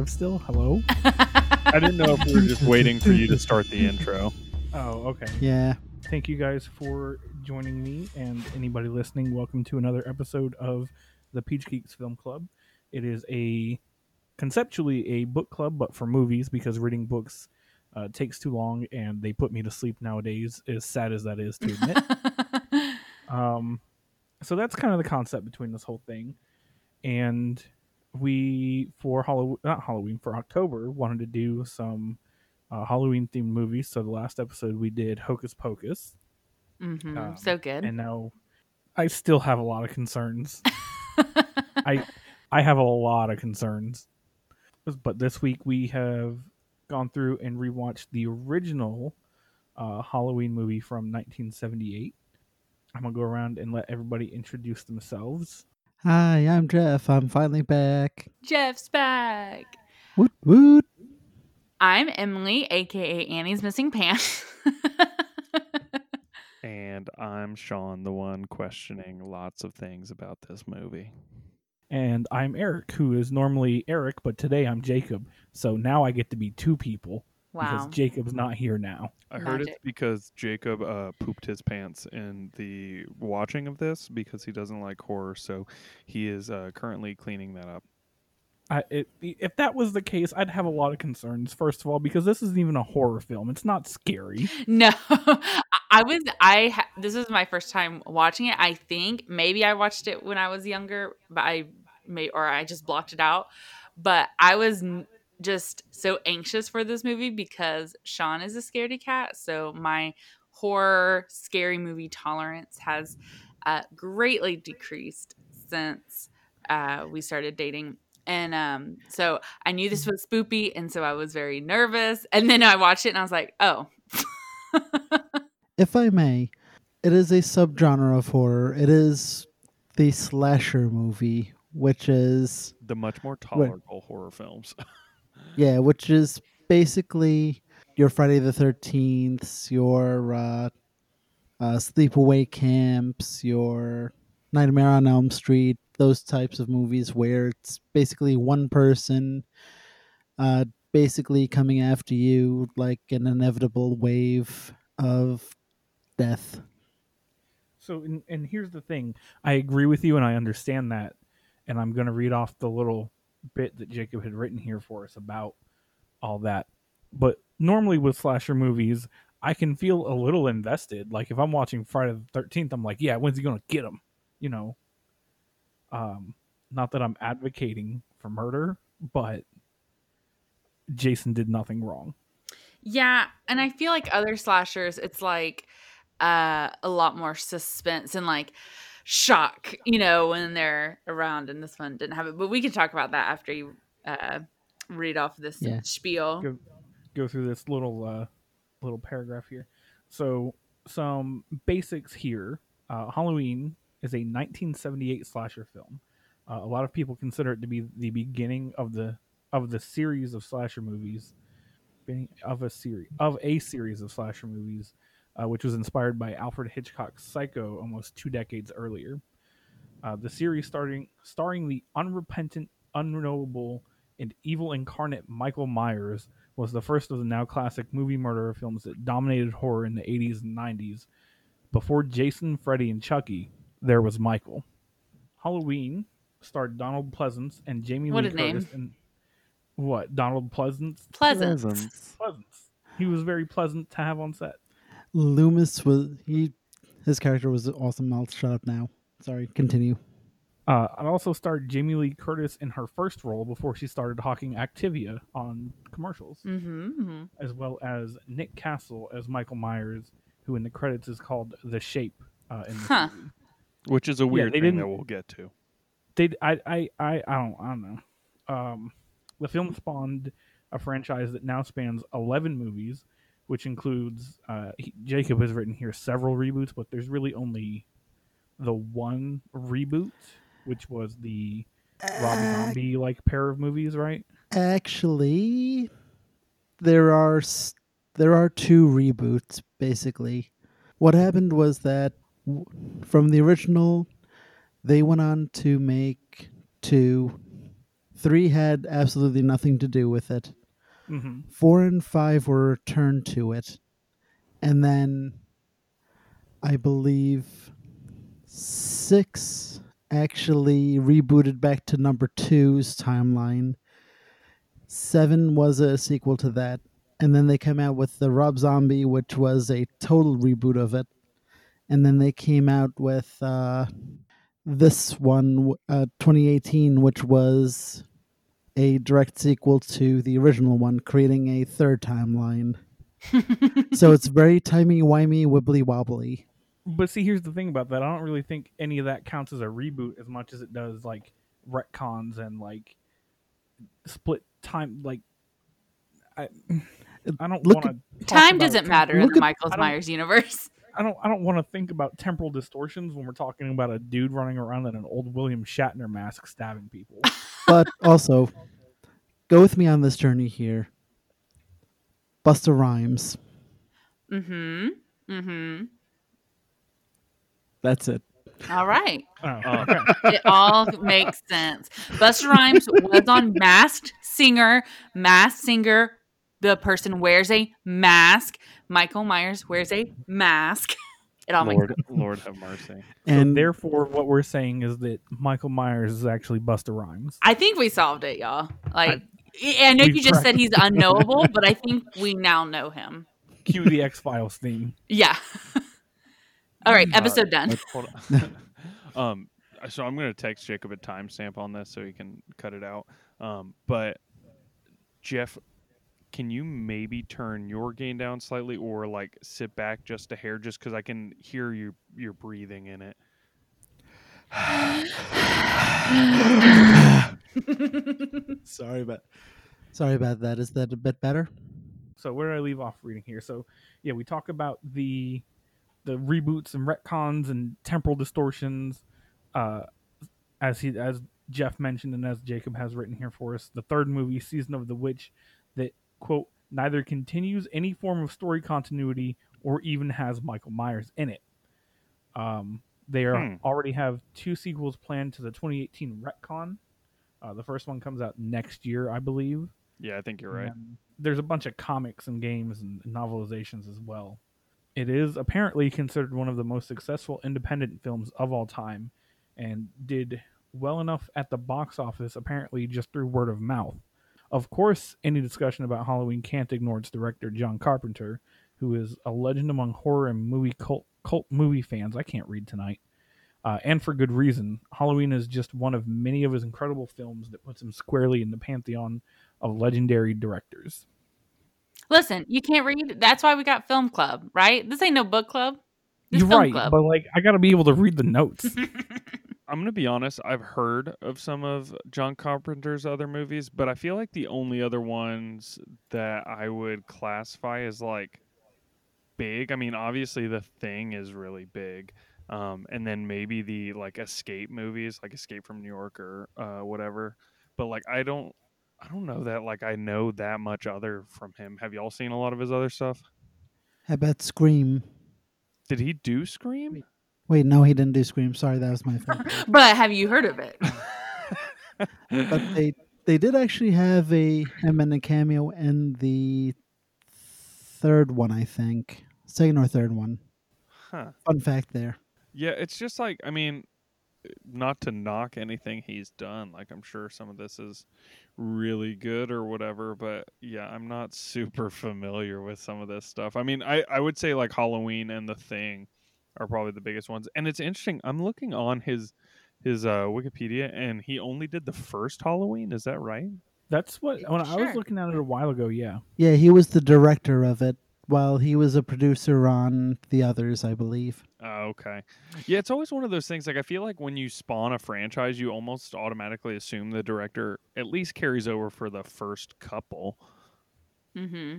live still? Hello? I didn't know if we were just waiting for you to start the intro. Oh, okay. Yeah. Thank you guys for joining me and anybody listening. Welcome to another episode of the Peach Geeks Film Club. It is conceptually a book club, but for movies, because reading books takes too long and they put me to sleep nowadays, as sad as that is to admit. So that's kind of the concept between this whole thing. And we, for October, wanted to do some Halloween-themed movies. So the last episode we did Hocus Pocus. Mm-hmm. So good. And now I still have a lot of concerns. I have a lot of concerns. But this week we have gone through and rewatched the original Halloween movie from 1978. I'm going to go around and let everybody introduce themselves. Hi, I'm Jeff. I'm finally back. Jeff's back. Woot woot. I'm Emily, aka Annie's Missing Pants. And I'm Sean, the one questioning lots of things about this movie. And I'm Eric, who is normally Eric, but today I'm Jacob. So now I get to be two people. Wow. Because Jacob's not here now. I heard it's because Jacob pooped his pants in the watching of this because he doesn't like horror, so he is currently cleaning that up. If that was the case, I'd have a lot of concerns, first of all, because this isn't even a horror film. It's not scary. No. This is my first time watching it, I think. Maybe I watched it when I was younger, but I just blocked it out. But I was just so anxious for this movie because Sean is a scaredy cat. So my horror, scary movie tolerance has greatly decreased since we started dating. And so I knew this was spoopy. And so I was very nervous. And then I watched it and I was like, oh. If I may, it is a subgenre of horror. It is the slasher movie, which is the much more tolerable horror films. Yeah, which is basically your Friday the 13th, your Sleepaway Camps, your Nightmare on Elm Street, those types of movies where it's basically one person basically coming after you like an inevitable wave of death. So, and here's the thing. I agree with you and I understand that. And I'm going to read off the little bit that Jacob had written here for us about all that. But normally with slasher movies, I can feel a little invested. Like if I'm watching Friday the 13th, I'm like, yeah, when's he gonna get him? You know, not that I'm advocating for murder, but Jason did nothing wrong. Yeah, and I feel like other slashers, it's like a lot more suspense and like shock, you know, when they're around, and this one didn't have it, but we can talk about that after you read off this spiel. Go through this little paragraph here. So some basics here. Halloween is a 1978 slasher film. A lot of people consider it to be the beginning of the series of slasher movies, of a series of slasher movies. Which was inspired by Alfred Hitchcock's Psycho almost 2 decades earlier. The series starring the unrepentant, unknowable, and evil incarnate Michael Myers was the first of the now classic movie murderer films that dominated horror in the 80s and 90s. Before Jason, Freddy, and Chucky, there was Michael. Halloween starred Donald Pleasence and Jamie Lee Curtis. What a name. Donald Pleasence? Pleasence. He was very pleasant to have on set. Loomis his character was awesome. I'll shut up now. Sorry, continue. It also starred Jamie Lee Curtis in her first role before she started hawking Activia on commercials, as well as Nick Castle as Michael Myers, who in the credits is called The Shape. Movie. Which is a weird thing that we'll get to. I don't know. The film spawned a franchise that now spans 11 movies. Which includes, Jacob has written here several reboots, but there's really only the one reboot, which was the Rob Zombie like pair of movies, right? Actually, there are 2 reboots basically. What happened was that from the original, they went on to make 2 3 had absolutely nothing to do with it. Mm-hmm. 4 and 5 were returned to it. And then I believe 6 actually rebooted back to number 2's timeline. 7 was a sequel to that. And then they came out with the Rob Zombie, which was a total reboot of it. And then they came out with this one, 2018, which was a direct sequel to the original one, creating a third timeline. So it's very timey-wimey, wibbly-wobbly. But see, here's the thing about that. I don't really think any of that counts as a reboot as much as it does, like, retcons and, like, split time, like, I don't want to. Time doesn't matter in the Michael Myers universe. I don't want to think about temporal distortions when we're talking about a dude running around in an old William Shatner mask stabbing people. But also, go with me on this journey here. Busta Rhymes. Mm-hmm. Mm-hmm. That's it. All right. Oh, okay. It all makes sense. Busta Rhymes was on Masked Singer. Masked Singer. The person wears a mask. Michael Myers wears a mask. It all Lord, makes sense. Lord have mercy. And so therefore, what we're saying is that Michael Myers is actually Busta Rhymes. I think we solved it, y'all. Like, I know you just said he's unknowable, but I think we now know him. Cue the X-Files theme. Yeah. All right, episode done. Hold on. So I'm going to text Jacob a timestamp on this so he can cut it out. But Jeff, can you maybe turn your gain down slightly or like sit back just a hair just because I can hear your breathing in it? Sorry about that. Is that a bit better? So where did I leave off reading here? So yeah, we talk about the reboots and retcons and temporal distortions, as Jeff mentioned and as Jacob has written here for us. The third movie, Season of the Witch, that, quote, neither continues any form of story continuity or even has Michael Myers in it. They already have 2 sequels planned to the 2018 retcon. The first one comes out next year, I believe. Yeah, I think you're right. And there's a bunch of comics and games and novelizations as well. It is apparently considered one of the most successful independent films of all time and did well enough at the box office, apparently just through word of mouth. Of course, any discussion about Halloween can't ignore its director, John Carpenter, who is a legend among horror and movie cult movie fans. I can't read tonight. And for good reason. Halloween is just one of many of his incredible films that puts him squarely in the pantheon of legendary directors. Listen, you can't read. That's why we got Film Club, right? This ain't no book club. You're right, club. But like, I got to be able to read the notes. I'm going to be honest, I've heard of some of John Carpenter's other movies, but I feel like the only other ones that I would classify as, like, big. I mean, obviously, The Thing is really big. And then maybe the, like, escape movies, like Escape from New York or whatever. But, like, I don't know that, like, I know that much other from him. Have y'all seen a lot of his other stuff? How about Scream? Did he do Scream? Wait, no, he didn't do Scream. Sorry, that was my fault. But have you heard of it? But they did actually have him in a cameo in the third one, I think. Second or third one. Huh. Fun fact there. Yeah, it's just like, I mean, not to knock anything he's done. Like, I'm sure some of this is really good or whatever. But yeah, I'm not super familiar with some of this stuff. I mean, I would say like Halloween and The Thing are probably the biggest ones. And it's interesting, I'm looking on his Wikipedia, and he only did the first Halloween. Is that right? That's what I was looking at it a while ago, yeah. Yeah, he was the director of it, while he was a producer on the others, I believe. Okay. Yeah, it's always one of those things, like, I feel like when you spawn a franchise, you almost automatically assume the director at least carries over for the first couple. Mm-hmm.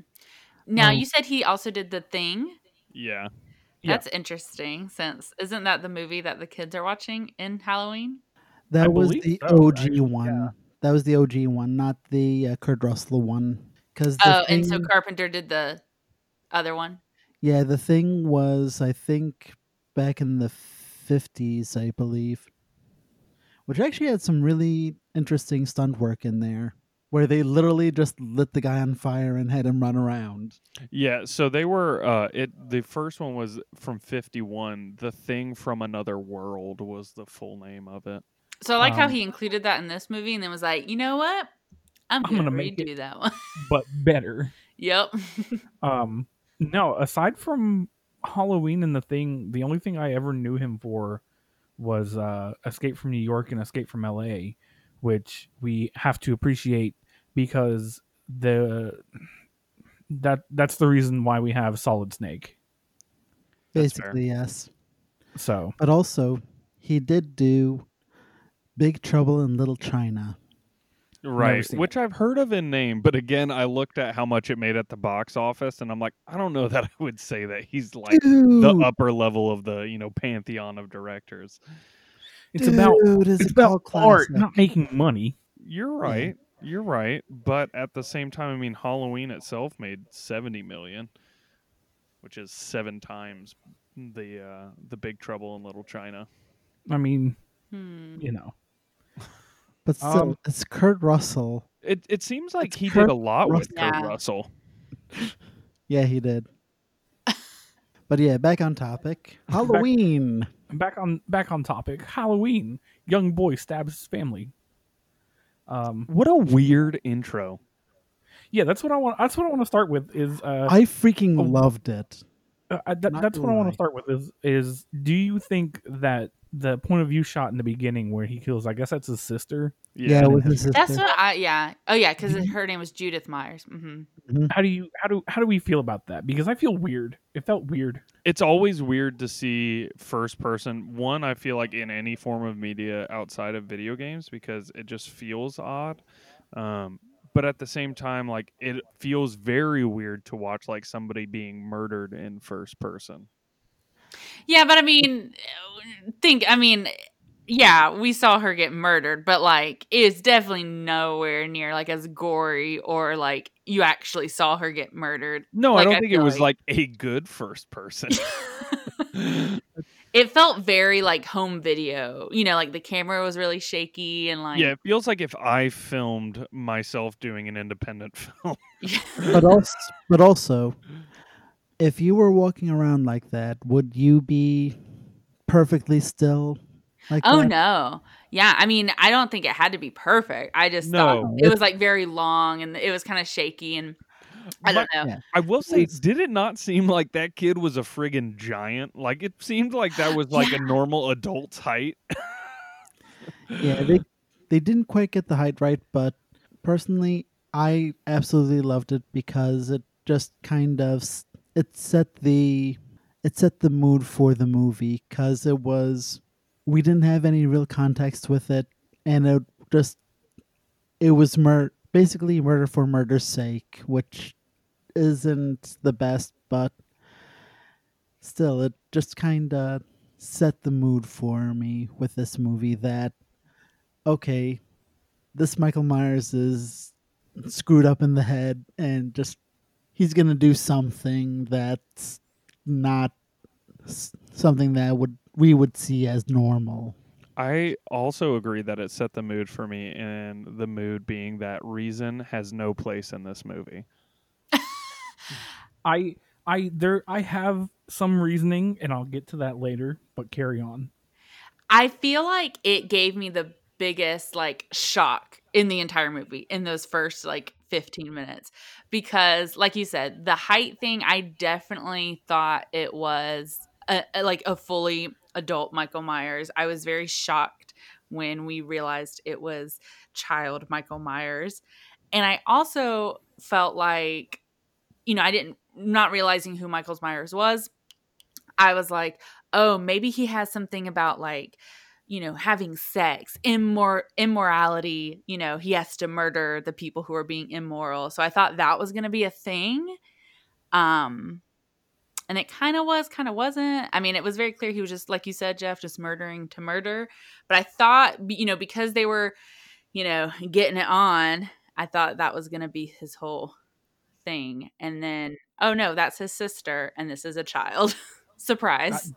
Now, you said he also did The Thing? Yeah. That's interesting, since isn't that the movie that the kids are watching in Halloween? That was the OG one. Yeah. That was the OG one, not the Kurt Russell one. Thing, and so Carpenter did the other one? Yeah, The Thing was, I think, back in the 50s, I believe. which actually had some really interesting stunt work in there, where they literally just lit the guy on fire and had him run around. Yeah, so they were, the first one was from 51. The Thing from Another World was the full name of it. So I like how he included that in this movie and then was like, you know what? I'm going to redo that one. But better. Yep. No, aside from Halloween and The Thing, the only thing I ever knew him for was Escape from New York and Escape from L.A., which we have to appreciate because that's the reason why we have Solid Snake. Basically, yes. So, but also he did do Big Trouble in Little China, right? Which I've heard of in name, but again, I looked at how much it made at the box office, and I'm like, I don't know that I would say that he's like the upper level of the pantheon of directors. It's about art, not making money. You're right. You're right. But at the same time, I mean, Halloween itself made $70 million, which is 7 times the Big Trouble in Little China. I mean, But still, it's Kurt Russell. It seems like he did a lot with Kurt Russell. Yeah, he did. But yeah, back on topic. Halloween. Back on topic. Halloween. Young boy stabs his family. What a weird intro. Yeah, that's what I want to start with. Is I freaking loved it. That's what I want to start with. Is do you think that the point of view shot in the beginning where he kills? I guess that's his sister. Yeah, with his sister. That's what I. Yeah. Oh yeah, because her name was Judith Myers. Mm-hmm. How do we feel about that? Because I feel weird. It felt weird. It's always weird to see first person. One, I feel like in any form of media outside of video games, because it just feels odd. But at the same time, like, it feels very weird to watch like somebody being murdered in first person. Yeah, but I mean, yeah, we saw her get murdered, but like, it's definitely nowhere near like as gory or like you actually saw her get murdered. No, like, I don't think it was like a good first person. It felt very like home video, like the camera was really shaky and like. Yeah, it feels like if I filmed myself doing an independent film. But also, if you were walking around like that, would you be perfectly still? Like no. Yeah, I mean, I don't think it had to be perfect. I just thought it was like very long and it was kind of shaky and I don't know. Yeah. I will say, did it not seem like that kid was a friggin' giant? Like, it seemed like that was like a normal adult's height. Yeah, they didn't quite get the height right, but personally, I absolutely loved it because it just kind of it set the mood for the movie because it was. We didn't have any real context with it, and it was basically murder for murder's sake, which isn't the best, but still, it just kind of set the mood for me with this movie that, okay, this Michael Myers is screwed up in the head, and just he's going to do something that's not something that we would see as normal. I also agree that it set the mood for me, and the mood being that reason has no place in this movie. I have some reasoning, and I'll get to that later, but carry on. I feel like it gave me the biggest like shock in the entire movie in those first like 15 minutes because, like you said, the height thing, I definitely thought it was a fully adult Michael Myers. I was very shocked when we realized it was child Michael Myers. And I also felt like, not realizing who Michael Myers was. I was like, oh, maybe he has something about like, having sex, immorality, he has to murder the people who are being immoral. So I thought that was going to be a thing. And it kind of was, kind of wasn't. I mean, it was very clear he was just, like you said, Jeff, just murdering to murder. But I thought, because they were, getting it on, I thought that was going to be his whole thing. And then, oh no, that's his sister, and this is a child. Surprise.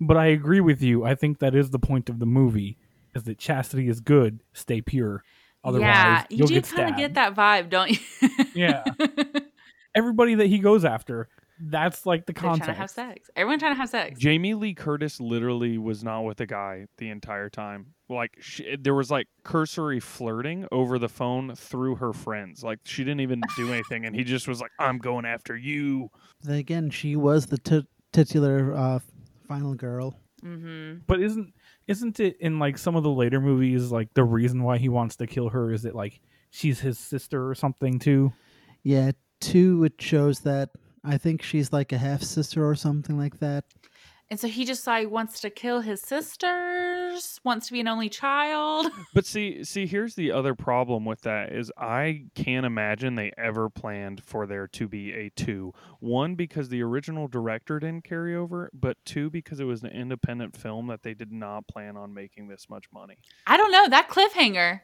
But I agree with you. I think that is the point of the movie. is that chastity is good. Stay pure. Otherwise, you'll get stabbed. You do kind of get that vibe, don't you? Yeah. Everybody that he goes after, that's like the context. They're trying to have sex. Everyone trying to have sex. Jamie Lee Curtis literally was not with a guy the entire time. Like, there was like cursory flirting over the phone through her friends. Like, she didn't even do anything, and he just was like, "I'm going after you." Then again, she was the titular final girl. Mm-hmm. But isn't it in like some of the later movies, like the reason why he wants to kill her is that like she's his sister or something too? Yeah, two, it shows that I think she's like a half sister or something like that. And so he just like wants to kill his sisters, wants to be an only child. But see, here's the other problem with that is I can't imagine they ever planned for there to be a 2. One, because the original director didn't carry over, but two, because it was an independent film that they did not plan on making this much money. I don't know, that cliffhanger.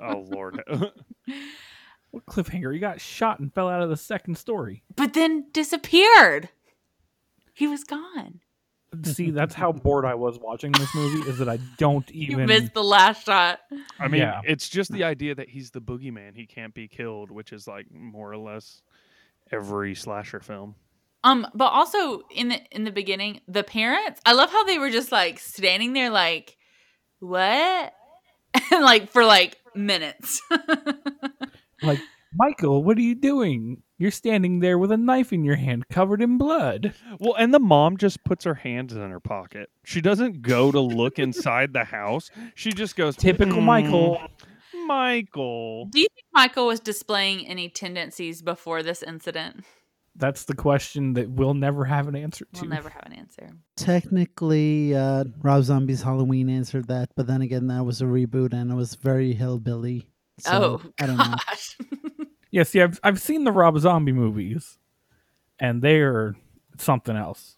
Oh, Lord. What cliffhanger? He got shot and fell out of the second story. But then disappeared. He was gone. See, that's how bored I was watching this movie, is that I don't even... You missed the last shot. I mean, It's just the idea that he's the boogeyman. He can't be killed, which is like more or less every slasher film. But also in the beginning, the parents, I love how they were just like standing there like, what? And like for like minutes. Like, Michael, what are you doing? You're standing there with a knife in your hand covered in blood. Well, and the mom just puts her hands in her pocket. She doesn't go to look inside the house. She just goes, typical Michael. Michael. Do you think Michael was displaying any tendencies before this incident? That's the question that we'll never have an answer to. We'll never have an answer. Technically, Rob Zombie's Halloween answered that, but then again, that was a reboot and it was very hillbilly. So, oh, I don't know. Yeah, see, I've seen the Rob Zombie movies, and they're something else.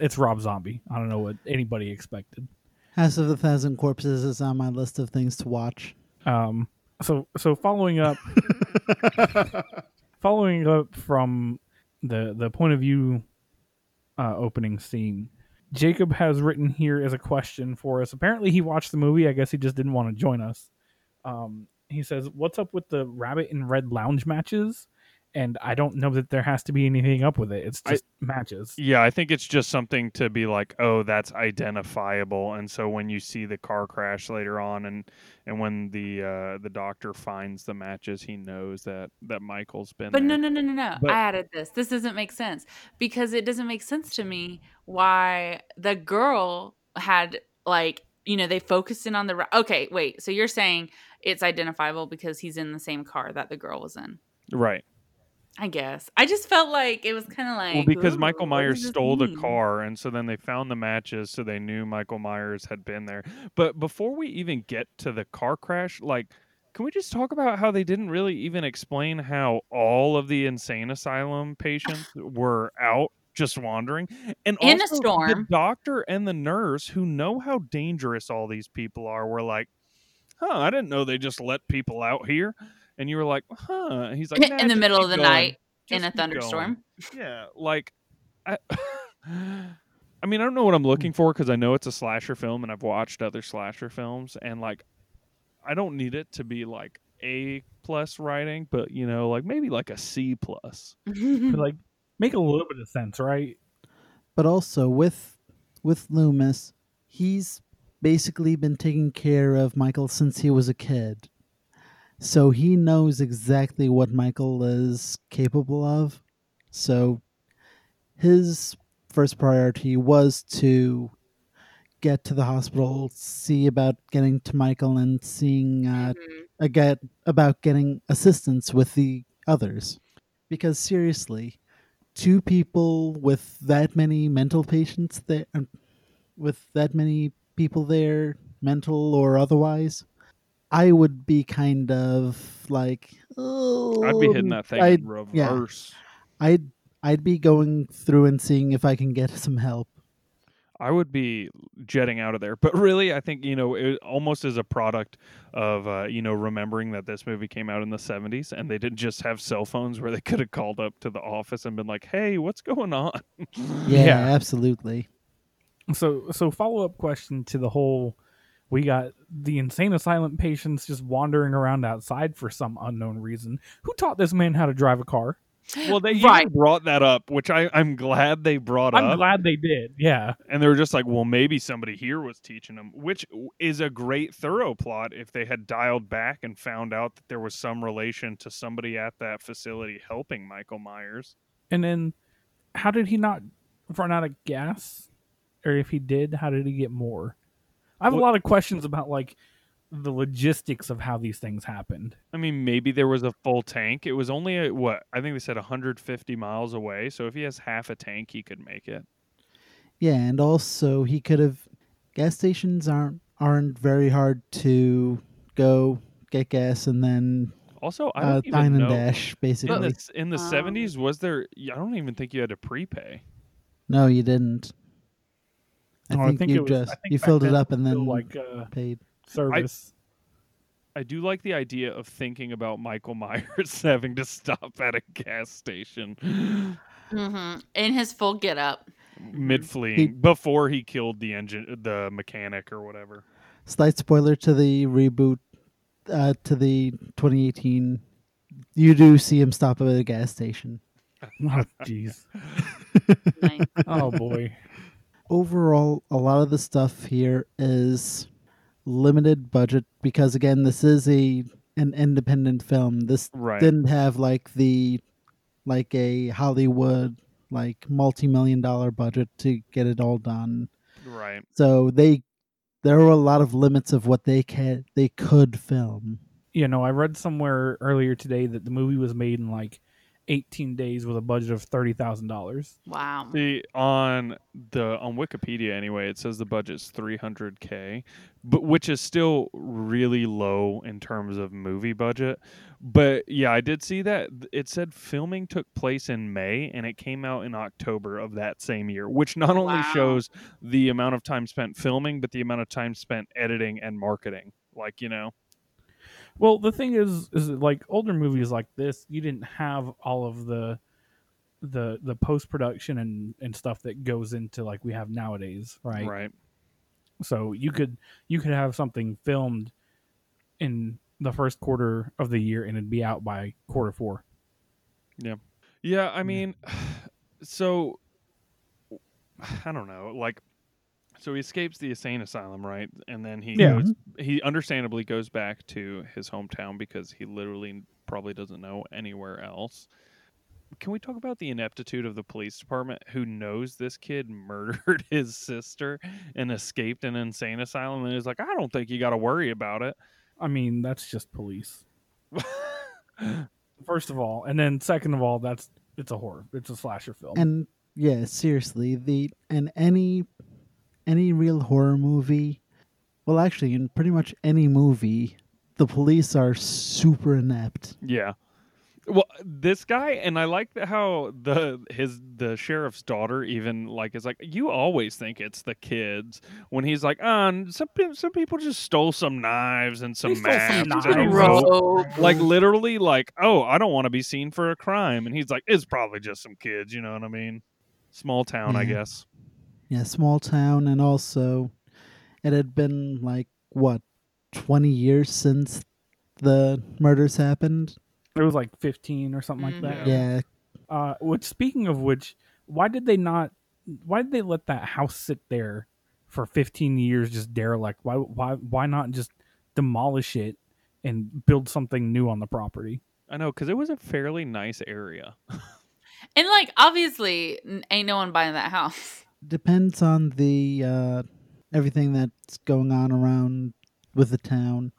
It's Rob Zombie. I don't know what anybody expected. House of a Thousand Corpses is on my list of things to watch. So following up from the point of view opening scene, Jacob has written here as a question for us. Apparently, he watched the movie. I guess he just didn't want to join us. He says, "What's up with the rabbit and red lounge matches?" And I don't know that there has to be anything up with it. It's just matches. Yeah, I think it's just something to be like, oh, that's identifiable. And so when you see the car crash later on and when the doctor finds the matches, he knows that Michael's been there. But no. But I added this. This doesn't make sense. Because it doesn't make sense to me why the girl had like... You know, they focused in on the... Okay, wait. So you're saying it's identifiable because he's in the same car that the girl was in. Right. I guess. I just felt like it was kind of like... Well, because Michael Myers stole the car, and so then they found the matches, so they knew Michael Myers had been there. But before we even get to the car crash, like, can we just talk about how they didn't really even explain how all of the insane asylum patients were out? Just wandering, and in also a storm. The doctor and the nurse, who know how dangerous all these people are, were like, "Huh, I didn't know they just let people out here." And you were like, "Huh?" He's like, nah, "In the middle of the night, in a thunderstorm." Yeah, like, I mean, I don't know what I'm looking for because I know it's a slasher film, and I've watched other slasher films, and like, I don't need it to be like A+ writing, but you know, like maybe like a C+, like. Make a little bit of sense, right? But also with Loomis, he's basically been taking care of Michael since he was a kid. So he knows exactly what Michael is capable of. So his first priority was to get to the hospital, see about getting to Michael, and seeing about getting assistance with the others. Because seriously... Two people with that many mental patients there, with that many people there, mental or otherwise, I would be kind of like, oh, I'd be hitting that thing in reverse. Yeah, I'd be going through and seeing if I can get some help. I would be jetting out of there. But really, I think, you know, it almost is a product of, you know, remembering that this movie came out in the 70s and they didn't just have cell phones where they could have called up to the office and been like, hey, what's going on? Yeah, absolutely. So follow-up question to the whole We got the insane asylum patients just wandering around outside for some unknown reason. Who taught this man how to drive a car? Well, they even brought that up, which I'm glad they brought up. I'm glad they did, yeah. And they were just like, well, maybe somebody here was teaching them, which is a great thorough plot if they had dialed back and found out that there was some relation to somebody at that facility helping Michael Myers. And then how did he not run out of gas? Or if he did, how did he get more? I have a lot of questions about, like, the logistics of how these things happened. I mean, maybe there was a full tank. It was only I think they said 150 miles away. So if he has half a tank, he could make it. Yeah, and also he could have. Gas stations aren't very hard to go get gas and then. Also, I don't even dine know. And dash basically in the 70s. Was there? I don't even think you had to prepay. No, you didn't. I think you filled it up and then like paid. Service. I do like the idea of thinking about Michael Myers having to stop at a gas station in his full getup, mid fleeing before he killed the mechanic or whatever. Slight spoiler to the reboot, to the 2018. You do see him stop at a gas station. Oh jeez. Nice. Oh boy. Overall, a lot of the stuff here is limited budget because again this is an independent film. This didn't have a Hollywood multi-million-dollar budget to get it all done. Right. So there were a lot of limits of what they could film. You know, I read somewhere earlier today that the movie was made in 18 days with a budget of $30,000. Wow. See, on Wikipedia anyway, it says the budget's $300K, but which is still really low in terms of movie budget. But yeah, I did see that it said filming took place in May and it came out in October of that same year, which not only shows the amount of time spent filming, but the amount of time spent editing and marketing. Well, the thing is like older movies like this, you didn't have all of the post-production and stuff that goes into we have nowadays, right? Right. So you could have something filmed in the first quarter of the year and it'd be out by quarter four. Yeah. Yeah, I mean, so I don't know, so he escapes the insane asylum, right? And then he understandably goes back to his hometown because he literally probably doesn't know anywhere else. Can we talk about the ineptitude of the police department who knows this kid murdered his sister and escaped an insane asylum and is like, I don't think you got to worry about it. I mean, that's just police. First of all. And then second of all, it's a horror. It's a slasher film. And yeah, seriously, any real horror movie, well, actually, in pretty much any movie, the police are super inept. Yeah. Well, this guy, and I like how the sheriff's daughter even is like, you always think it's the kids. When he's like, some people just stole some knives and some masks and rope. Literally, I don't want to be seen for a crime. And he's like, it's probably just some kids, you know what I mean? Small town, I guess. Yeah, small town, and also it had been 20 years since the murders happened. It was 15 or something like that. Yeah. Which, speaking of which, why did they let that house sit there for 15 years just derelict? Why not just demolish it and build something new on the property? I know, because it was a fairly nice area. And obviously ain't no one buying that house. Depends on the everything that's going on around with the town.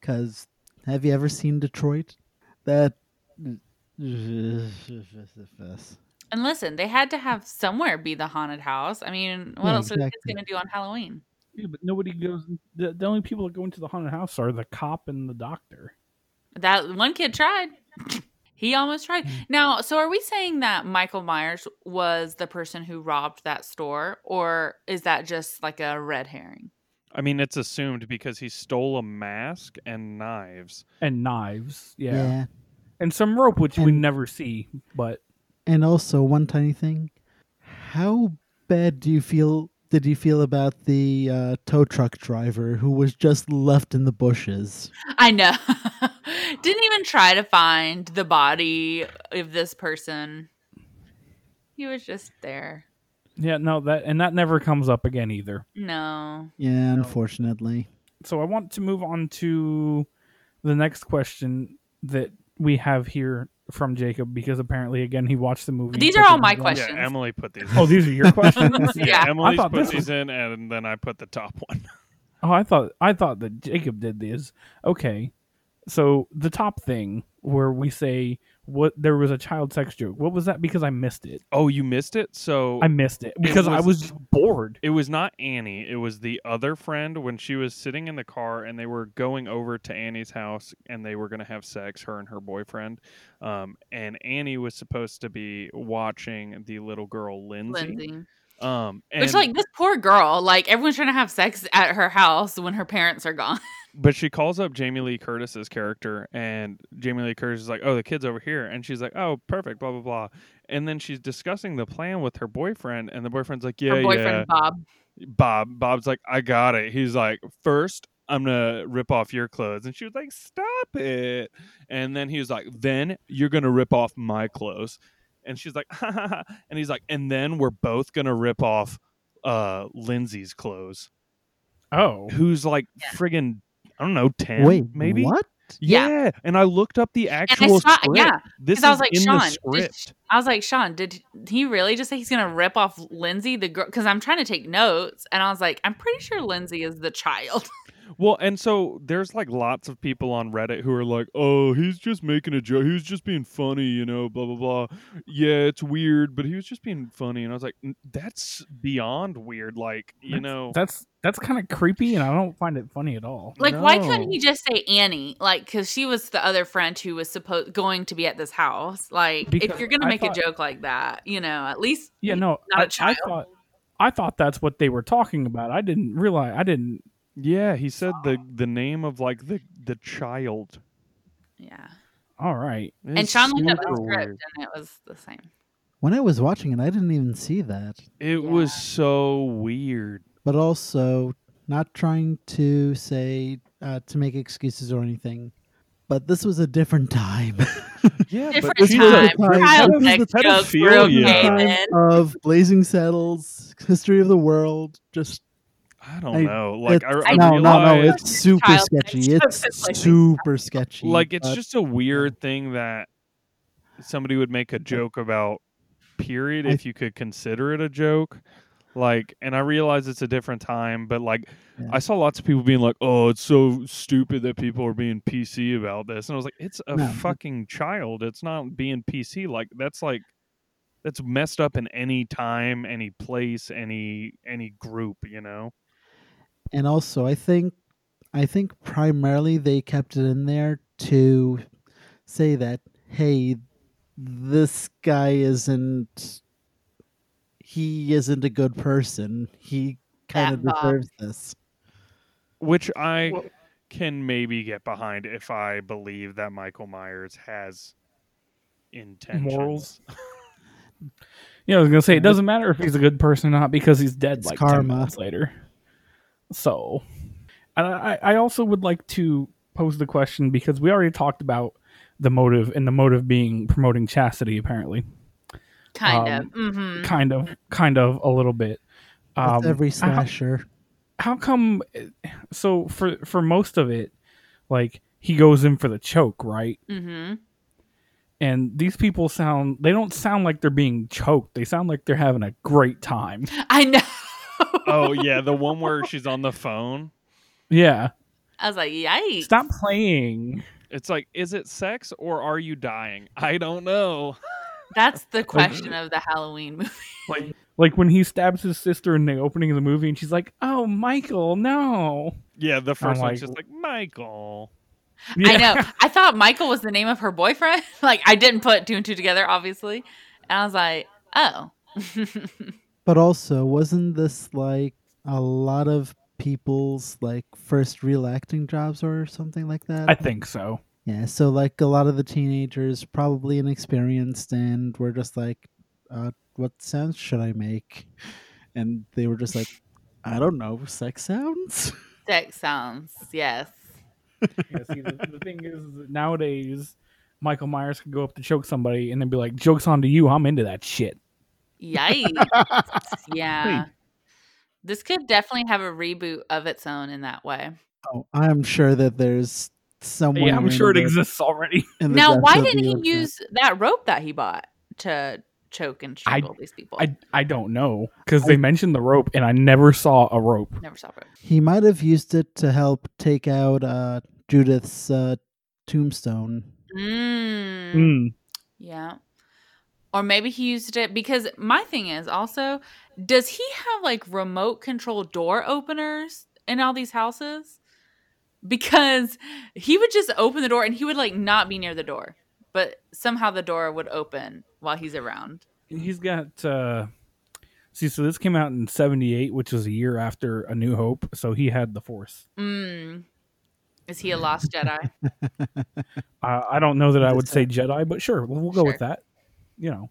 Because have you ever seen Detroit? That. And listen, they had to have somewhere be the haunted house. I mean, what else are the kids going to do on Halloween? Yeah, but nobody goes. The only people that go into the haunted house are the cop and the doctor. That one kid tried. He almost tried. Now, so are we saying that Michael Myers was the person who robbed that store, or is that just a red herring? I mean, it's assumed because he stole a mask and knives. Yeah. And some rope, which we never see, but... And also, one tiny thing, how bad do you feel did you feel about the tow truck driver who was just left in the bushes? I know. Didn't even try to find the body of this person. He was just there. Yeah, no, that never comes up again either. No. Yeah, unfortunately. So I want to move on to the next question that we have here from Jacob, because apparently, again, he watched the movie. These are all my questions. Yeah, Emily put these in. Oh, these are your questions? Yeah, Emily put these in, and then I put the top one. Oh, I thought that Jacob did these. Okay. So the top thing where we say what there was a child sex joke. What was that? Because I missed it. Oh, you missed it? So I missed it because I was bored. It was not Annie. It was the other friend when she was sitting in the car and they were going over to Annie's house and they were going to have sex, her and her boyfriend. And Annie was supposed to be watching the little girl, Lindsay. Which, like, this poor girl, like, everyone's trying to have sex at her house when her parents are gone. But she calls up Jamie Lee Curtis's character, and Jamie Lee Curtis is like, oh, the kid's over here. And she's like, oh, perfect, blah, blah, blah. And then she's discussing the plan with her boyfriend, and the boyfriend's like, yeah, her boyfriend, yeah. Bob. Bob's like, I got it. He's like, first, I'm going to rip off your clothes. And she was like, stop it. And then he was like, then you're going to rip off my clothes. And she's like, ha, ha, ha. And he's like, and then we're both going to rip off Lindsay's clothes. Oh. Who's like friggin'... I don't know, 10, wait, maybe? What? Yeah. And I looked up the actual script. Yeah. This is I was like, in Sean, the script. I was like, Sean, did he really just say he's going to rip off Lindsay, the girl? Because I'm trying to take notes. And I was like, I'm pretty sure Lindsay is the child. Well, and so there's like lots of people on Reddit who are like, oh, he's just making a joke. He was just being funny, you know, blah, blah, blah. Yeah, it's weird, but he was just being funny. And I was like, that's beyond weird. Like, you know. That's kind of creepy, and I don't find it funny at all. Like, why couldn't he just say Annie? Like, because she was the other friend who was going to be at this house. Like, because if you're going to make a joke like that, you know, at least not a child. I thought that's what they were talking about. I didn't realize. Yeah, he said the name of, like, the child. Yeah. All right. And Sean looked at the script, and it was the same. When I was watching it, I didn't even see that. It was so weird. But also, not trying to say, to make excuses or anything, but this was a different time. Yeah, different time of Blazing Saddles, History of the World, just... I don't know. Like, I realize it's super sketchy. It's super sketchy. Like, it's just a weird thing that somebody would make a joke about, period, if you could consider it a joke. Like, and I realize it's a different time, but like, I saw lots of people being like, oh, it's so stupid that people are being PC about this. And I was like, it's a fucking child. It's not being PC. Like, that's messed up in any time, any place, any group, you know? And also, I think primarily they kept it in there to say that, hey, this guy isn't a good person. He kind of deserves this. Which I can maybe get behind if I believe that Michael Myers has intentions. Morals? Yeah, I was going to say, it doesn't matter if he's a good person or not because he's dead like karma. 10 months later. So, and I also would like to pose the question because we already talked about the motive, and the motive being promoting chastity, apparently. Kind of. Mm-hmm. Kind of a little bit. With every slasher. How come? So for most of it, like, he goes in for the choke, right? Mm-hmm. And these people they don't sound like they're being choked. They sound like they're having a great time. I know. Oh, yeah. The one where she's on the phone. Yeah. I was like, yikes. Stop playing. It's like, is it sex or are you dying? I don't know. That's the question of the Halloween movie. Like when he stabs his sister in the opening of the movie and she's like, oh, Michael, no. Yeah, the first one's just like, Michael. Yeah. I know. I thought Michael was the name of her boyfriend. Like, I didn't put two and two together, obviously. And I was like, oh. But also, wasn't this like a lot of people's like first real acting jobs or something like that? I think so. Yeah, so like a lot of the teenagers probably inexperienced and were just like, what sounds should I make? And they were just like, I don't know, sex sounds? Sex sounds, yes. Yeah, see, the thing is, nowadays, Michael Myers could go up to choke somebody and then be like, joke's on to you, I'm into that shit. Yikes. Yeah. Wait. This could definitely have a reboot of its own in that way. Oh, I'm sure that there's someone. Yeah, I'm sure it exists already. Now, why didn't he use that rope that he bought to choke and strangle these people? I don't know, because they mentioned the rope and I never saw a rope. He might have used it to help take out Judith's tombstone. Yeah. Or maybe he used it because my thing is also, does he have like remote control door openers in all these houses? Because he would just open the door and he would like not be near the door, but somehow the door would open while he's around. He's got, see, so this came out in 78, which was a year after A New Hope. So he had the Force. Is he a lost Jedi? I don't know that I would say Jedi, but sure, we'll go with that. You know,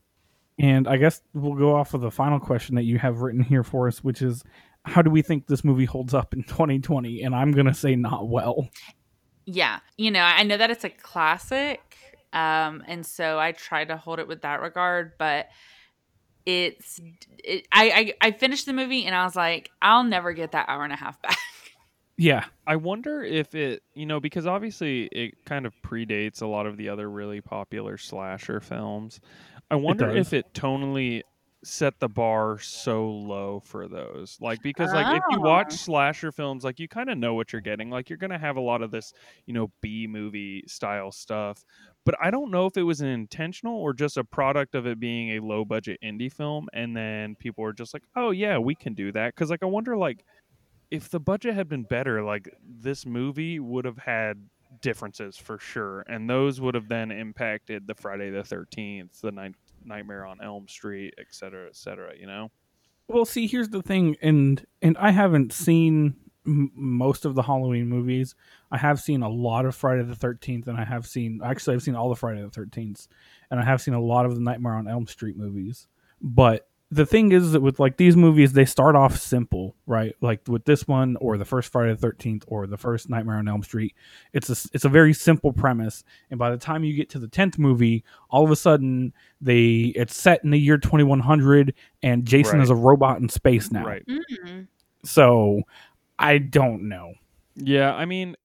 and I guess we'll go off of the final question that you have written here for us, which is, how do we think this movie holds up in 2020? And I'm going to say not well. Yeah. You know, I know that it's a classic. And so I try to hold it with that regard, but I finished the movie and I was like, I'll never get that hour and a half back. Yeah. I wonder if it, you know, because obviously it kind of predates a lot of the other really popular slasher films. I wonder if it tonally set the bar so low for those. Like, because like if you watch slasher films, like you kind of know what you're getting. Like you're going to have a lot of this, you know, B movie style stuff. But I don't know if it was an intentional or just a product of it being a low budget indie film. And then people are just like, oh yeah, we can do that. Cause like, I wonder like, if the budget had been better, like this movie would have had differences for sure. And those would have then impacted the Friday the 13th, the Nightmare on Elm Street, et cetera, you know? Well, see, here's the thing. And I haven't seen most of the Halloween movies. I have seen a lot of Friday the 13th, and I have seen, actually, I've seen all the Friday the 13ths, and I have seen a lot of the Nightmare on Elm Street movies. But the thing is that with like these movies, they start off simple, right? Like with this one or the first Friday the 13th or the first Nightmare on Elm Street, it's a very simple premise. And by the time you get to the 10th movie, all of a sudden it's set in the year 2100 and Jason is a robot in space now. Right. Mm-hmm. So I don't know. Yeah, I mean,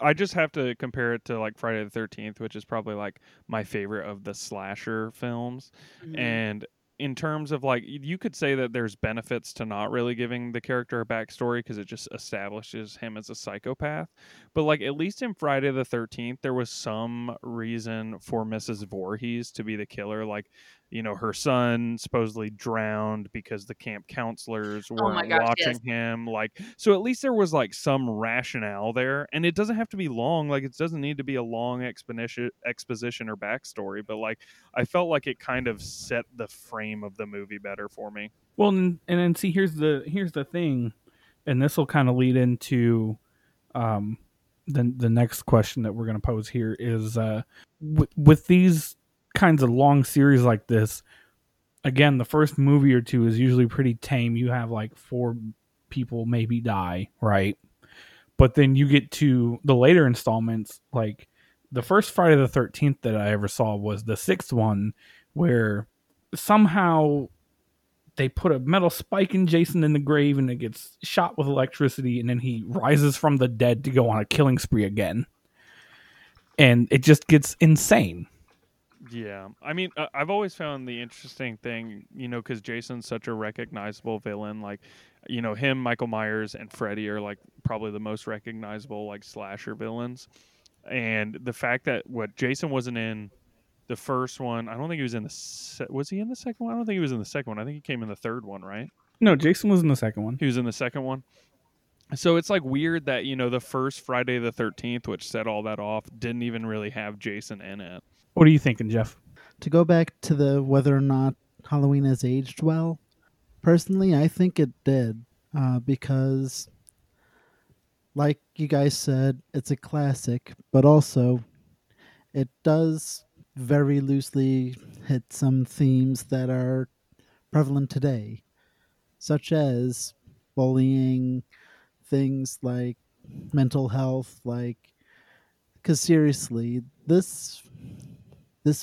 I just have to compare it to like Friday the 13th, which is probably like my favorite of the slasher films. Mm-hmm. And in terms of like, you could say that there's benefits to not really giving the character a backstory because it just establishes him as a psychopath. But like, at least in Friday the 13th, there was some reason for Mrs. Voorhees to be the killer. Like, you know, her son supposedly drowned because the camp counselors were watching him. Like, so at least there was like some rationale there, and it doesn't have to be long. Like, it doesn't need to be a long exposition or backstory. But like, I felt like it kind of set the frame of the movie better for me. Well, and then see, here's the thing, and this will kind of lead into the next question that we're going to pose here is with these kinds of long series like this, again, the first movie or two is usually pretty tame. You have like 4 people maybe die, right? But then you get to the later installments. Like the first Friday the 13th that I ever saw was the 6th one, where somehow they put a metal spike in Jason in the grave and it gets shot with electricity, and then he rises from the dead to go on a killing spree again, and it just gets insane. Yeah, I mean, I've always found the interesting thing, you know, because Jason's such a recognizable villain. Like, you know, him, Michael Myers, and Freddy are like probably the most recognizable like slasher villains. And the fact that what Jason wasn't in the first one, I don't think he was in the was he in the second one? I don't think he was in the second one. I think he came in the third one, right? No, Jason was in the second one. He was in the second one. So it's like weird that, you know, the first Friday the 13th, which set all that off, didn't even really have Jason in it. What are you thinking, Jeff? To go back to the whether or not Halloween has aged well, personally, I think it did because, like you guys said, it's a classic, but also it does very loosely hit some themes that are prevalent today. such as bullying, things like mental health, like, because seriously, this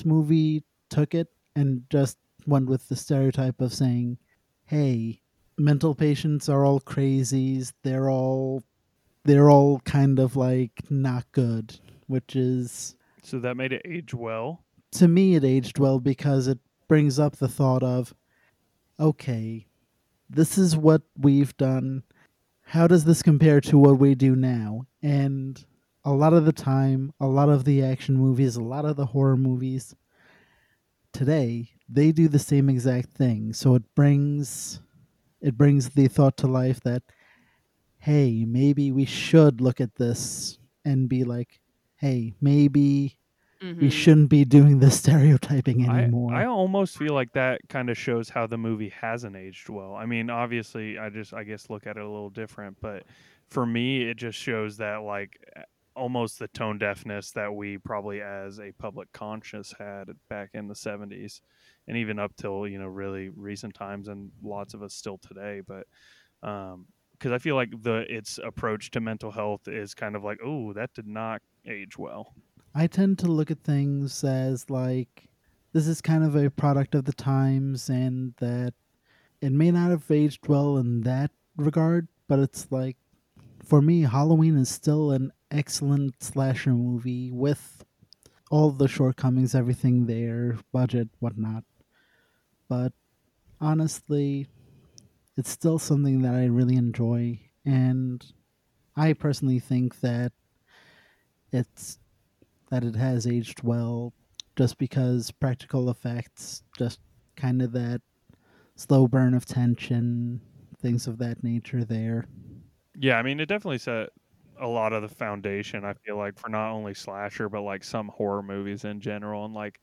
movie took it and just went with the stereotype of saying, hey, mental patients are all crazies, they're all kind of like not good, which is... So that made it age well? To me, it aged well because it brings up the thought of, okay, this is what we've done. How does this compare to what we do now? And a lot of the time, a lot of the action movies, a lot of the horror movies today, they do the same exact thing. So it brings the thought to life that, hey, maybe we should look at this and be like, hey, maybe we shouldn't be doing this stereotyping anymore. I almost feel like that kind of shows how the movie hasn't aged well. I mean, obviously, I guess look at it a little different, but for me, it just shows that, like, almost the tone deafness that we probably as a public conscience had back in the 70s and even up till, you know, really recent times, and lots of us still today. But because I feel like its approach to mental health is kind of like, oh, that did not age well. I tend to look at things as like, this is kind of a product of the times, and that it may not have aged well in that regard, but it's like, for me, Halloween is still an excellent slasher movie with all the shortcomings, everything there, budget, whatnot. But honestly, it's still something that I really enjoy, and I personally think that it has aged well just because practical effects, just kind of that slow burn of tension, things of that nature there. Yeah, I mean, it definitely set a lot of the foundation, I feel like, for not only slasher, but like some horror movies in general. And like,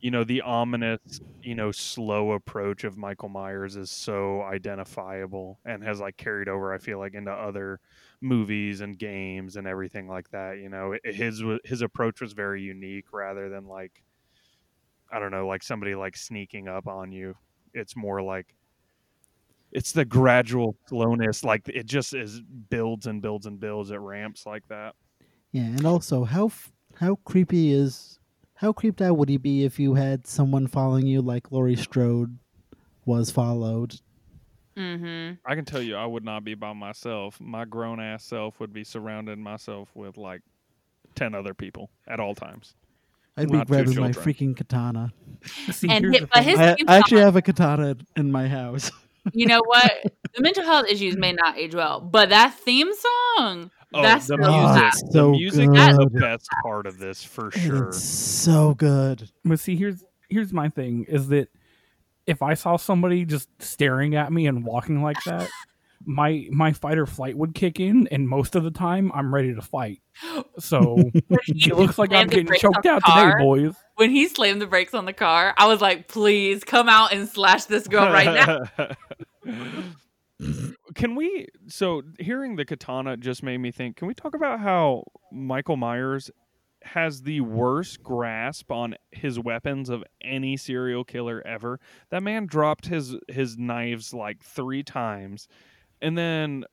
you know, the ominous, you know, slow approach of Michael Myers is so identifiable and has like carried over, I feel like, into other movies and games and everything like that. You know, his approach was very unique rather than like, I don't know, like somebody like sneaking up on you. It's more like, it's the gradual slowness. Like it just builds and builds and builds. It ramps like that. Yeah. And also how creeped out would you be if you had someone following you like Laurie Strode was followed? Mm-hmm. I can tell you I would not be by myself. My grown-ass self would be surrounding myself with like 10 other people at all times. I'd be grabbed with my freaking katana. And I actually have a katana in my house. You know what? The mental health issues may not age well, but that theme song... Oh, that's the music! So the music is the best part of this for sure. It's so good. But see, here's my thing: is that if I saw somebody just staring at me and walking like that, my fight or flight would kick in, and most of the time, I'm ready to fight. So it looks like I'm getting choked out today, boys. When he slammed the brakes on the car, I was like, "Please come out and slash this girl right now." Can we, so hearing the katana just made me think, can we talk about how Michael Myers has the worst grasp on his weapons of any serial killer ever? That man dropped his knives like 3 times. And then,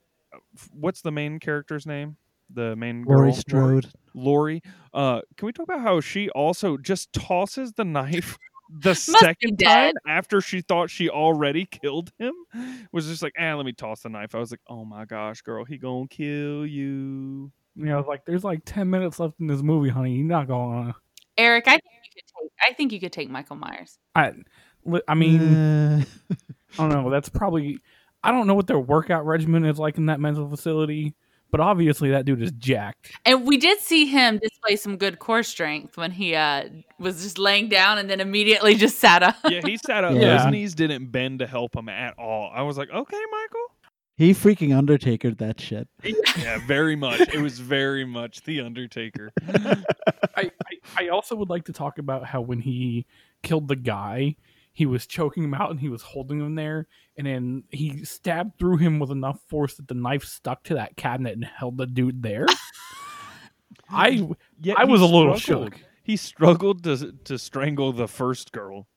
what's the main character's name? The main girl? Laurie Strode. Laurie. Can we talk about how she also just tosses the knife the second time after she thought she already killed him? Was just like, let me toss the knife. I was like, oh my gosh, girl, he gonna kill you. You know, I was like, there's like 10 minutes left in this movie, honey. You're not gonna... Eric, I think you could take Michael Myers. I mean, I don't know. That's probably... I don't know what their workout regimen is like in that mental facility, but obviously that dude is jacked. And we did see him display some good core strength when he was just laying down and then immediately just sat up. Yeah, he sat up. Yeah. His knees didn't bend to help him at all. I was like, okay, Michael. He freaking Undertakered that shit. Yeah, very much. It was very much the Undertaker. I also would like to talk about how when he killed the guy, he was choking him out and he was holding him there, and then he stabbed through him with enough force that the knife stuck to that cabinet and held the dude there. I was a little shook. He struggled to strangle the first girl.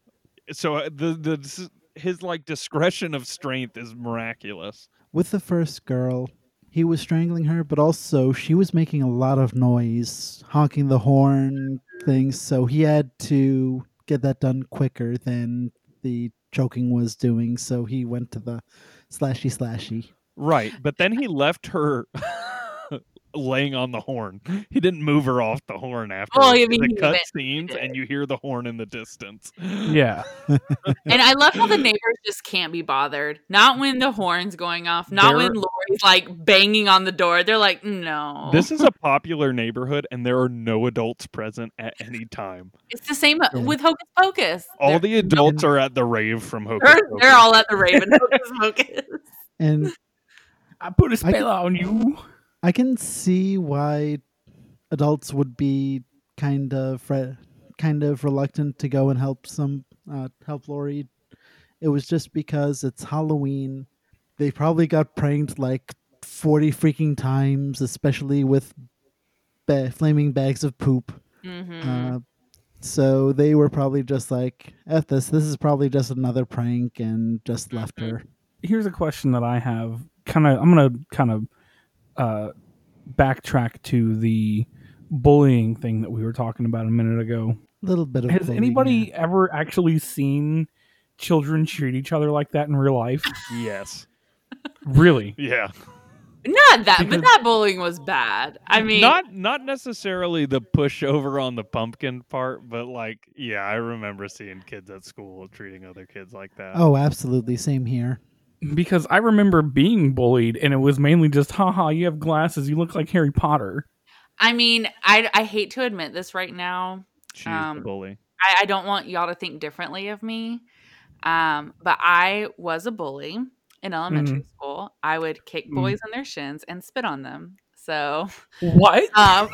So the his like discretion of strength is miraculous. With the first girl, he was strangling her, but also she was making a lot of noise, honking the horn things, so he had to get that done quicker than the choking was doing, so he went to the slashy. Right, but then he left her laying on the horn. He didn't move her off the horn after the cut scenes, and you hear the horn in the distance. Yeah. And I love how the neighbors just can't be bothered. Not when the horn's going off, when Lori's like banging on the door. They're like, no. This is a popular neighborhood, and there are no adults present at any time. It's the same with Hocus Pocus. All the adults are at the rave from Hocus Pocus. They're all at the rave in Hocus Pocus. And I put a spell on you. I can see why adults would be kind of reluctant to go and help Laurie. It was just because it's Halloween. They probably got pranked like 40 freaking times, especially with flaming bags of poop. Mm-hmm. So they were probably just like, "F this. This is probably just another prank," and just left her. Here's a question that I have. I'm gonna backtrack to the bullying thing that we were talking about a minute ago. A little bit of bullying. Has anybody ever actually seen children treat each other like that in real life? Yes. Really? Yeah. Not that, but that bullying was bad. I mean, not necessarily the pushover on the pumpkin part, but like, yeah, I remember seeing kids at school treating other kids like that. Oh, absolutely. Same here. Because I remember being bullied, and it was mainly just, haha, you have glasses, you look like Harry Potter. I mean, I hate to admit this right now. She's the bully. I don't want y'all to think differently of me, but I was a bully in elementary school. I would kick boys on their shins and spit on them. So what? I'm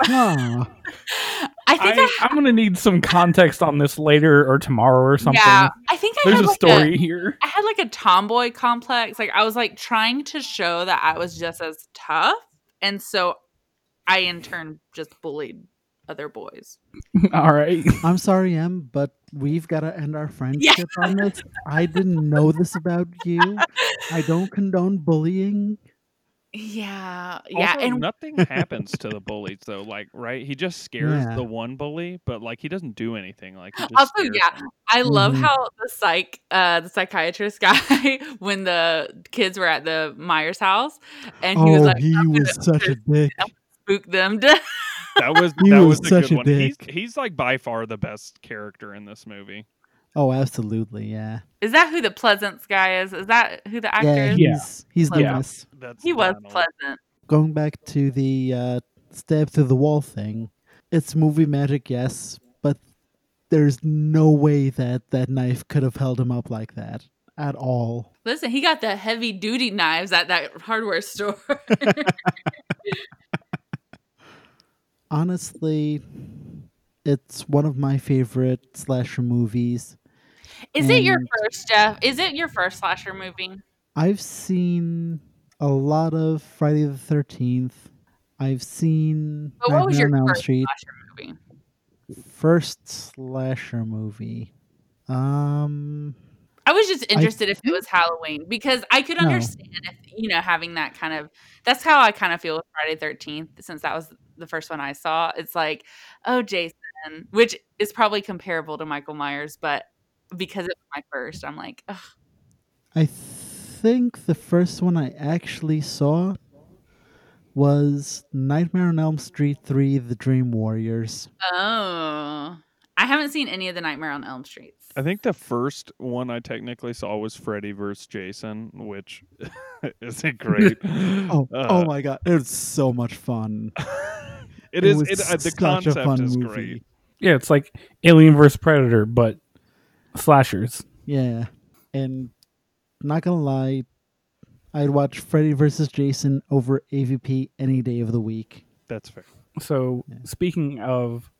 going to need some context on this later or tomorrow or something. Yeah, I think there's a story here. I had like a tomboy complex. Like I was like trying to show that I was just as tough. And so I in turn just bullied other boys. All right. I'm sorry, Em, but we've got to end our friendship on this. I didn't know this about you. I don't condone bullying. Yeah. Also, and nothing happens to the bullies though, like, right? He just scares the one bully, but like he doesn't do anything. Like he just him. I love how the psychiatrist guy when the kids were at the Myers house and he was like, he was such a dick. Spook them. That was such a good one. He's like by far the best character in this movie. Oh, absolutely, yeah. Is that who the Pleasance guy is? Is that who the actor is? Yeah, he's Loomis. He was Pleasant. Going back to the stab through the wall thing, it's movie magic, yes, but there's no way that knife could have held him up like that at all. Listen, he got the heavy-duty knives at that hardware store. Honestly, it's one of my favorite slasher movies. Is it your first, Jeff? Is it your first slasher movie? I've seen a lot of Friday the 13th. I've seen Nightmare on Elm Street. What was your first slasher movie? I was just interested if it was Halloween because I could understand if, having that kind of. That's how I kind of feel with Friday the 13th since that was the first one I saw. It's like, oh, Jason, which is probably comparable to Michael Myers, but. Because it was my first, I'm like, ugh. I think the first one I actually saw was Nightmare on Elm Street 3, The Dream Warriors. Oh. I haven't seen any of the Nightmare on Elm Streets. I think the first one I technically saw was Freddy vs. Jason, which isn't great. Oh my God. It was so much fun. The concept is great. Yeah, it's like Alien vs. Predator, but slashers. Yeah. And not gonna lie, I'd watch Freddy vs. Jason over AVP any day of the week. That's fair. So speaking of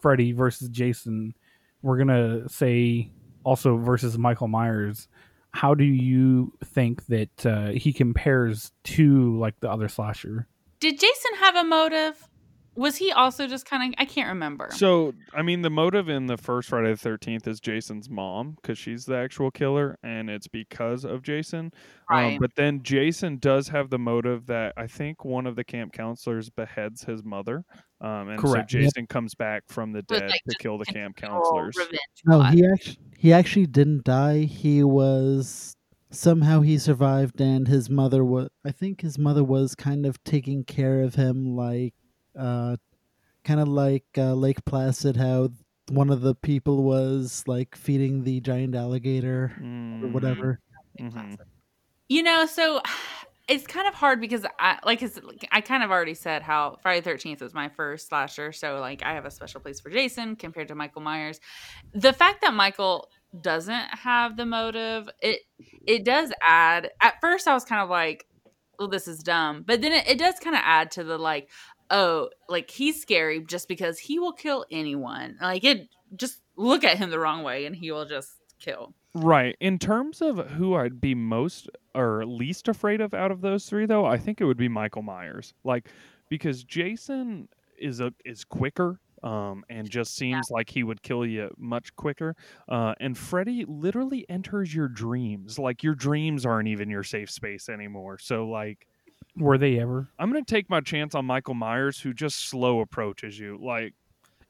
Freddy vs. Jason, we're gonna say also versus Michael Myers. How do you think that he compares to like the other slasher? Did Jason have a motive? Was he also just kind of... I can't remember. So, I mean, the motive in the first Friday the 13th is Jason's mom, because she's the actual killer, and it's because of Jason. Right. But then Jason does have the motive that I think one of the camp counselors beheads his mother. And correct. So Jason comes back from the dead to kill the camp counselors. No, he actually didn't die. He was... Somehow he survived, and his mother was... I think his mother was kind of taking care of him, like... kind of like Lake Placid, how one of the people was like feeding the giant alligator or whatever. Mm-hmm. You know, so it's kind of hard because I kind of already said how Friday the 13th was my first slasher, so like I have a special place for Jason compared to Michael Myers. The fact that Michael doesn't have the motive, it does add. At first I was kind of like, well, this is dumb, but then it does kind of add to the like, oh, like he's scary just because he will kill anyone. Like, it just look at him the wrong way and he will just kill. Right. In terms of who I'd be most or least afraid of out of those three, though, I think it would be Michael Myers. Like, because Jason is quicker. And just seems like he would kill you much quicker. And Freddy literally enters your dreams. Like, your dreams aren't even your safe space anymore. So like, were they ever? I'm going to take my chance on Michael Myers, who just slow approaches you. Like,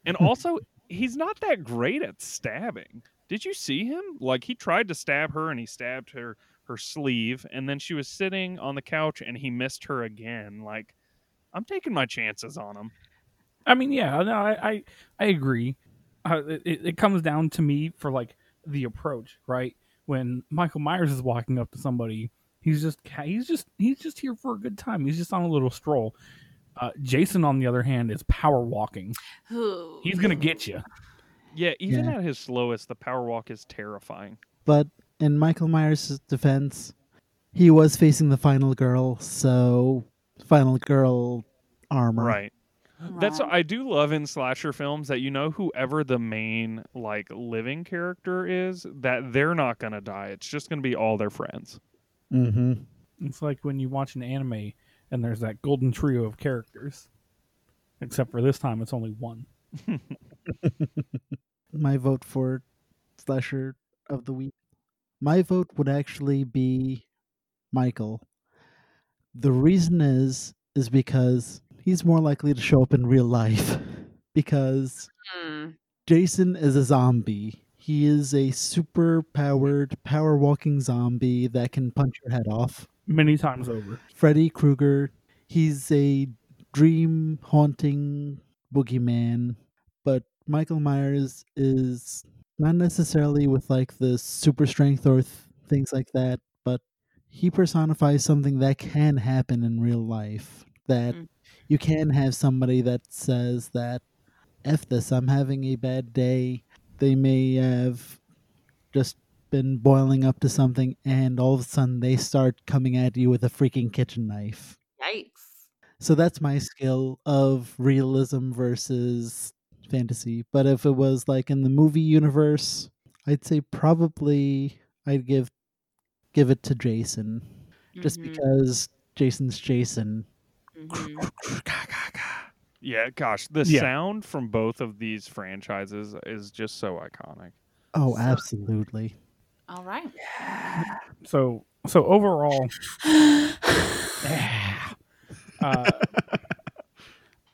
and also, he's not that great at stabbing. Did you see him? Like, he tried to stab her, and he stabbed her sleeve, and then she was sitting on the couch, and he missed her again. Like, I'm taking my chances on him. I mean, yeah, no, I agree. It comes down to me for, like, the approach, right? When Michael Myers is walking up to somebody, He's just here for a good time. He's just on a little stroll. Jason, on the other hand, is power walking. He's gonna get you. Yeah, even at his slowest, the power walk is terrifying. But in Michael Myers' defense, he was facing the final girl, so final girl armor. Right. That's what I do love in slasher films, that you know whoever the main like living character is, that they're not gonna die. It's just gonna be all their friends. Mm-hmm. It's like when you watch an anime and there's that golden trio of characters, except for this time it's only one. My vote for slasher of the week, my vote would actually be Michael. The reason is because he's more likely to show up in real life, because Jason is a zombie. He is a super-powered, power-walking zombie that can punch your head off. Many times over. Freddy Krueger, he's a dream-haunting boogeyman. But Michael Myers is not necessarily with, like, the super strength or things like that, but he personifies something that can happen in real life. That you can have somebody that says that, F this, I'm having a bad day. They may have just been boiling up to something, and all of a sudden they start coming at you with a freaking kitchen knife. Yikes. So that's my skill of realism versus fantasy. But if it was like in the movie universe, I'd say probably I'd give it to Jason. Mm-hmm. Just because Jason's Jason. Mm-hmm. Yeah, gosh, the sound from both of these franchises is just so iconic. Oh, absolutely. All right. Yeah. So overall, I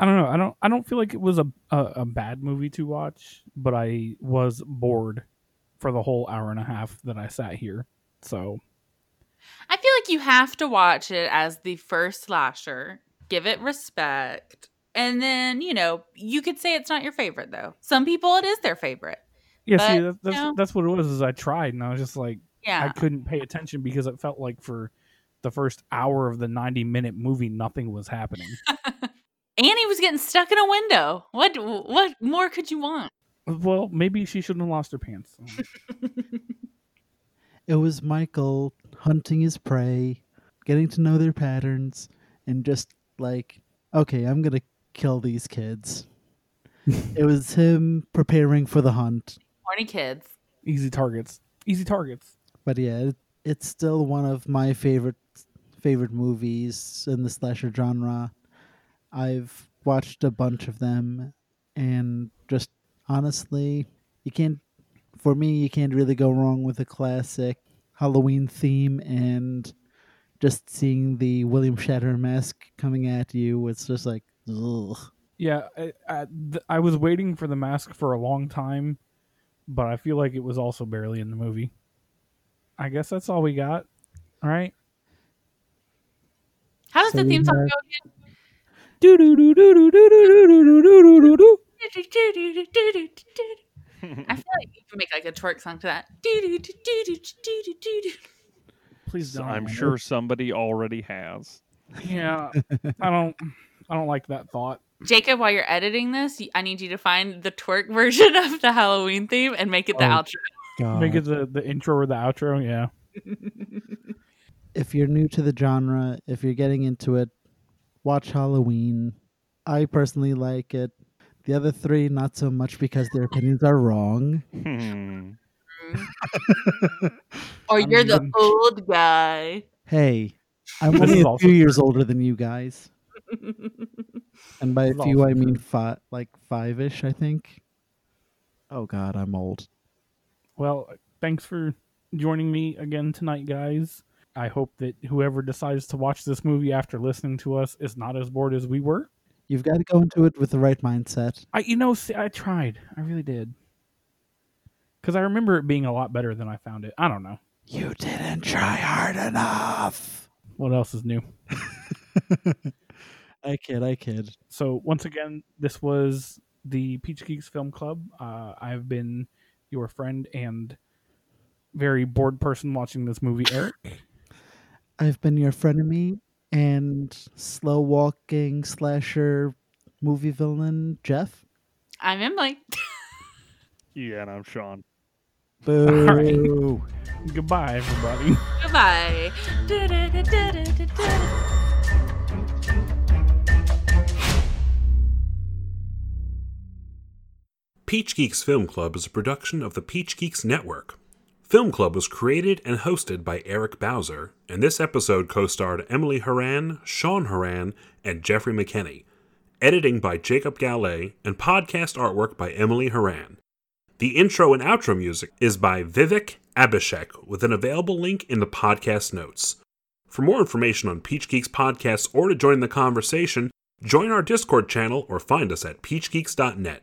don't know. I don't feel like it was a bad movie to watch, but I was bored for the whole hour and a half that I sat here. So I feel like you have to watch it as the first slasher. Give it respect. And then, you know, you could say it's not your favorite, though. Some people, it is their favorite. Yeah, but, see, that's what it was, is I tried, and I was just like, I couldn't pay attention because it felt like for the first hour of the 90-minute movie, nothing was happening. Annie was getting stuck in a window. What more could you want? Well, maybe she shouldn't have lost her pants. It was Michael hunting his prey, getting to know their patterns, and just like, okay, I'm going to kill these kids. It was him preparing for the hunt. Horny kids. Easy targets. But yeah, it's still one of my favorite movies in the slasher genre. I've watched a bunch of them, and just honestly, you can't, for me, you can't really go wrong with a classic Halloween theme, and just seeing the William Shatner mask coming at you, it's just like, ugh. Yeah, I was waiting for the mask for a long time, but I feel like it was also barely in the movie. I guess that's all we got. All right. How does the theme song go again? Do do do do do do do do do do. I feel like you can make like a twerk song to that. Please don't. I'm sure somebody already has. Yeah, I don't like that thought. Jacob, while you're editing this, I need you to find the twerk version of the Halloween theme and make it the outro. God. Make it the intro or the outro, yeah. If you're new to the genre, if you're getting into it, watch Halloween. I personally like it. The other three, not so much because their opinions are wrong. Or you're the old guy. Hey, I'm only a few years older than you guys. And by a few, I mean five-ish, I think. Oh, God, I'm old. Well, thanks for joining me again tonight, guys. I hope that whoever decides to watch this movie after listening to us is not as bored as we were. You've got to go into it with the right mindset. I tried. I really did. Because I remember it being a lot better than I found it. I don't know. You didn't try hard enough. What else is new? I kid. So once again, this was the Peach Geeks Film Club. I've been your friend and very bored person watching this movie, Eric. I've been your frenemy and slow walking slasher movie villain, Jeff. I'm Emily. Yeah, and I'm Sean. Boo. All right. Goodbye, everybody. Goodbye. Peach Geeks Film Club is a production of the Peach Geeks Network. Film Club was created and hosted by Eric Bowser, and this episode co-starred Emily Horan, Sean Horan, and Jeffrey McKenney. Editing by Jacob Gallet, and podcast artwork by Emily Horan. The intro and outro music is by Vivek Abhishek, with an available link in the podcast notes. For more information on Peach Geeks podcasts or to join the conversation, join our Discord channel or find us at peachgeeks.net.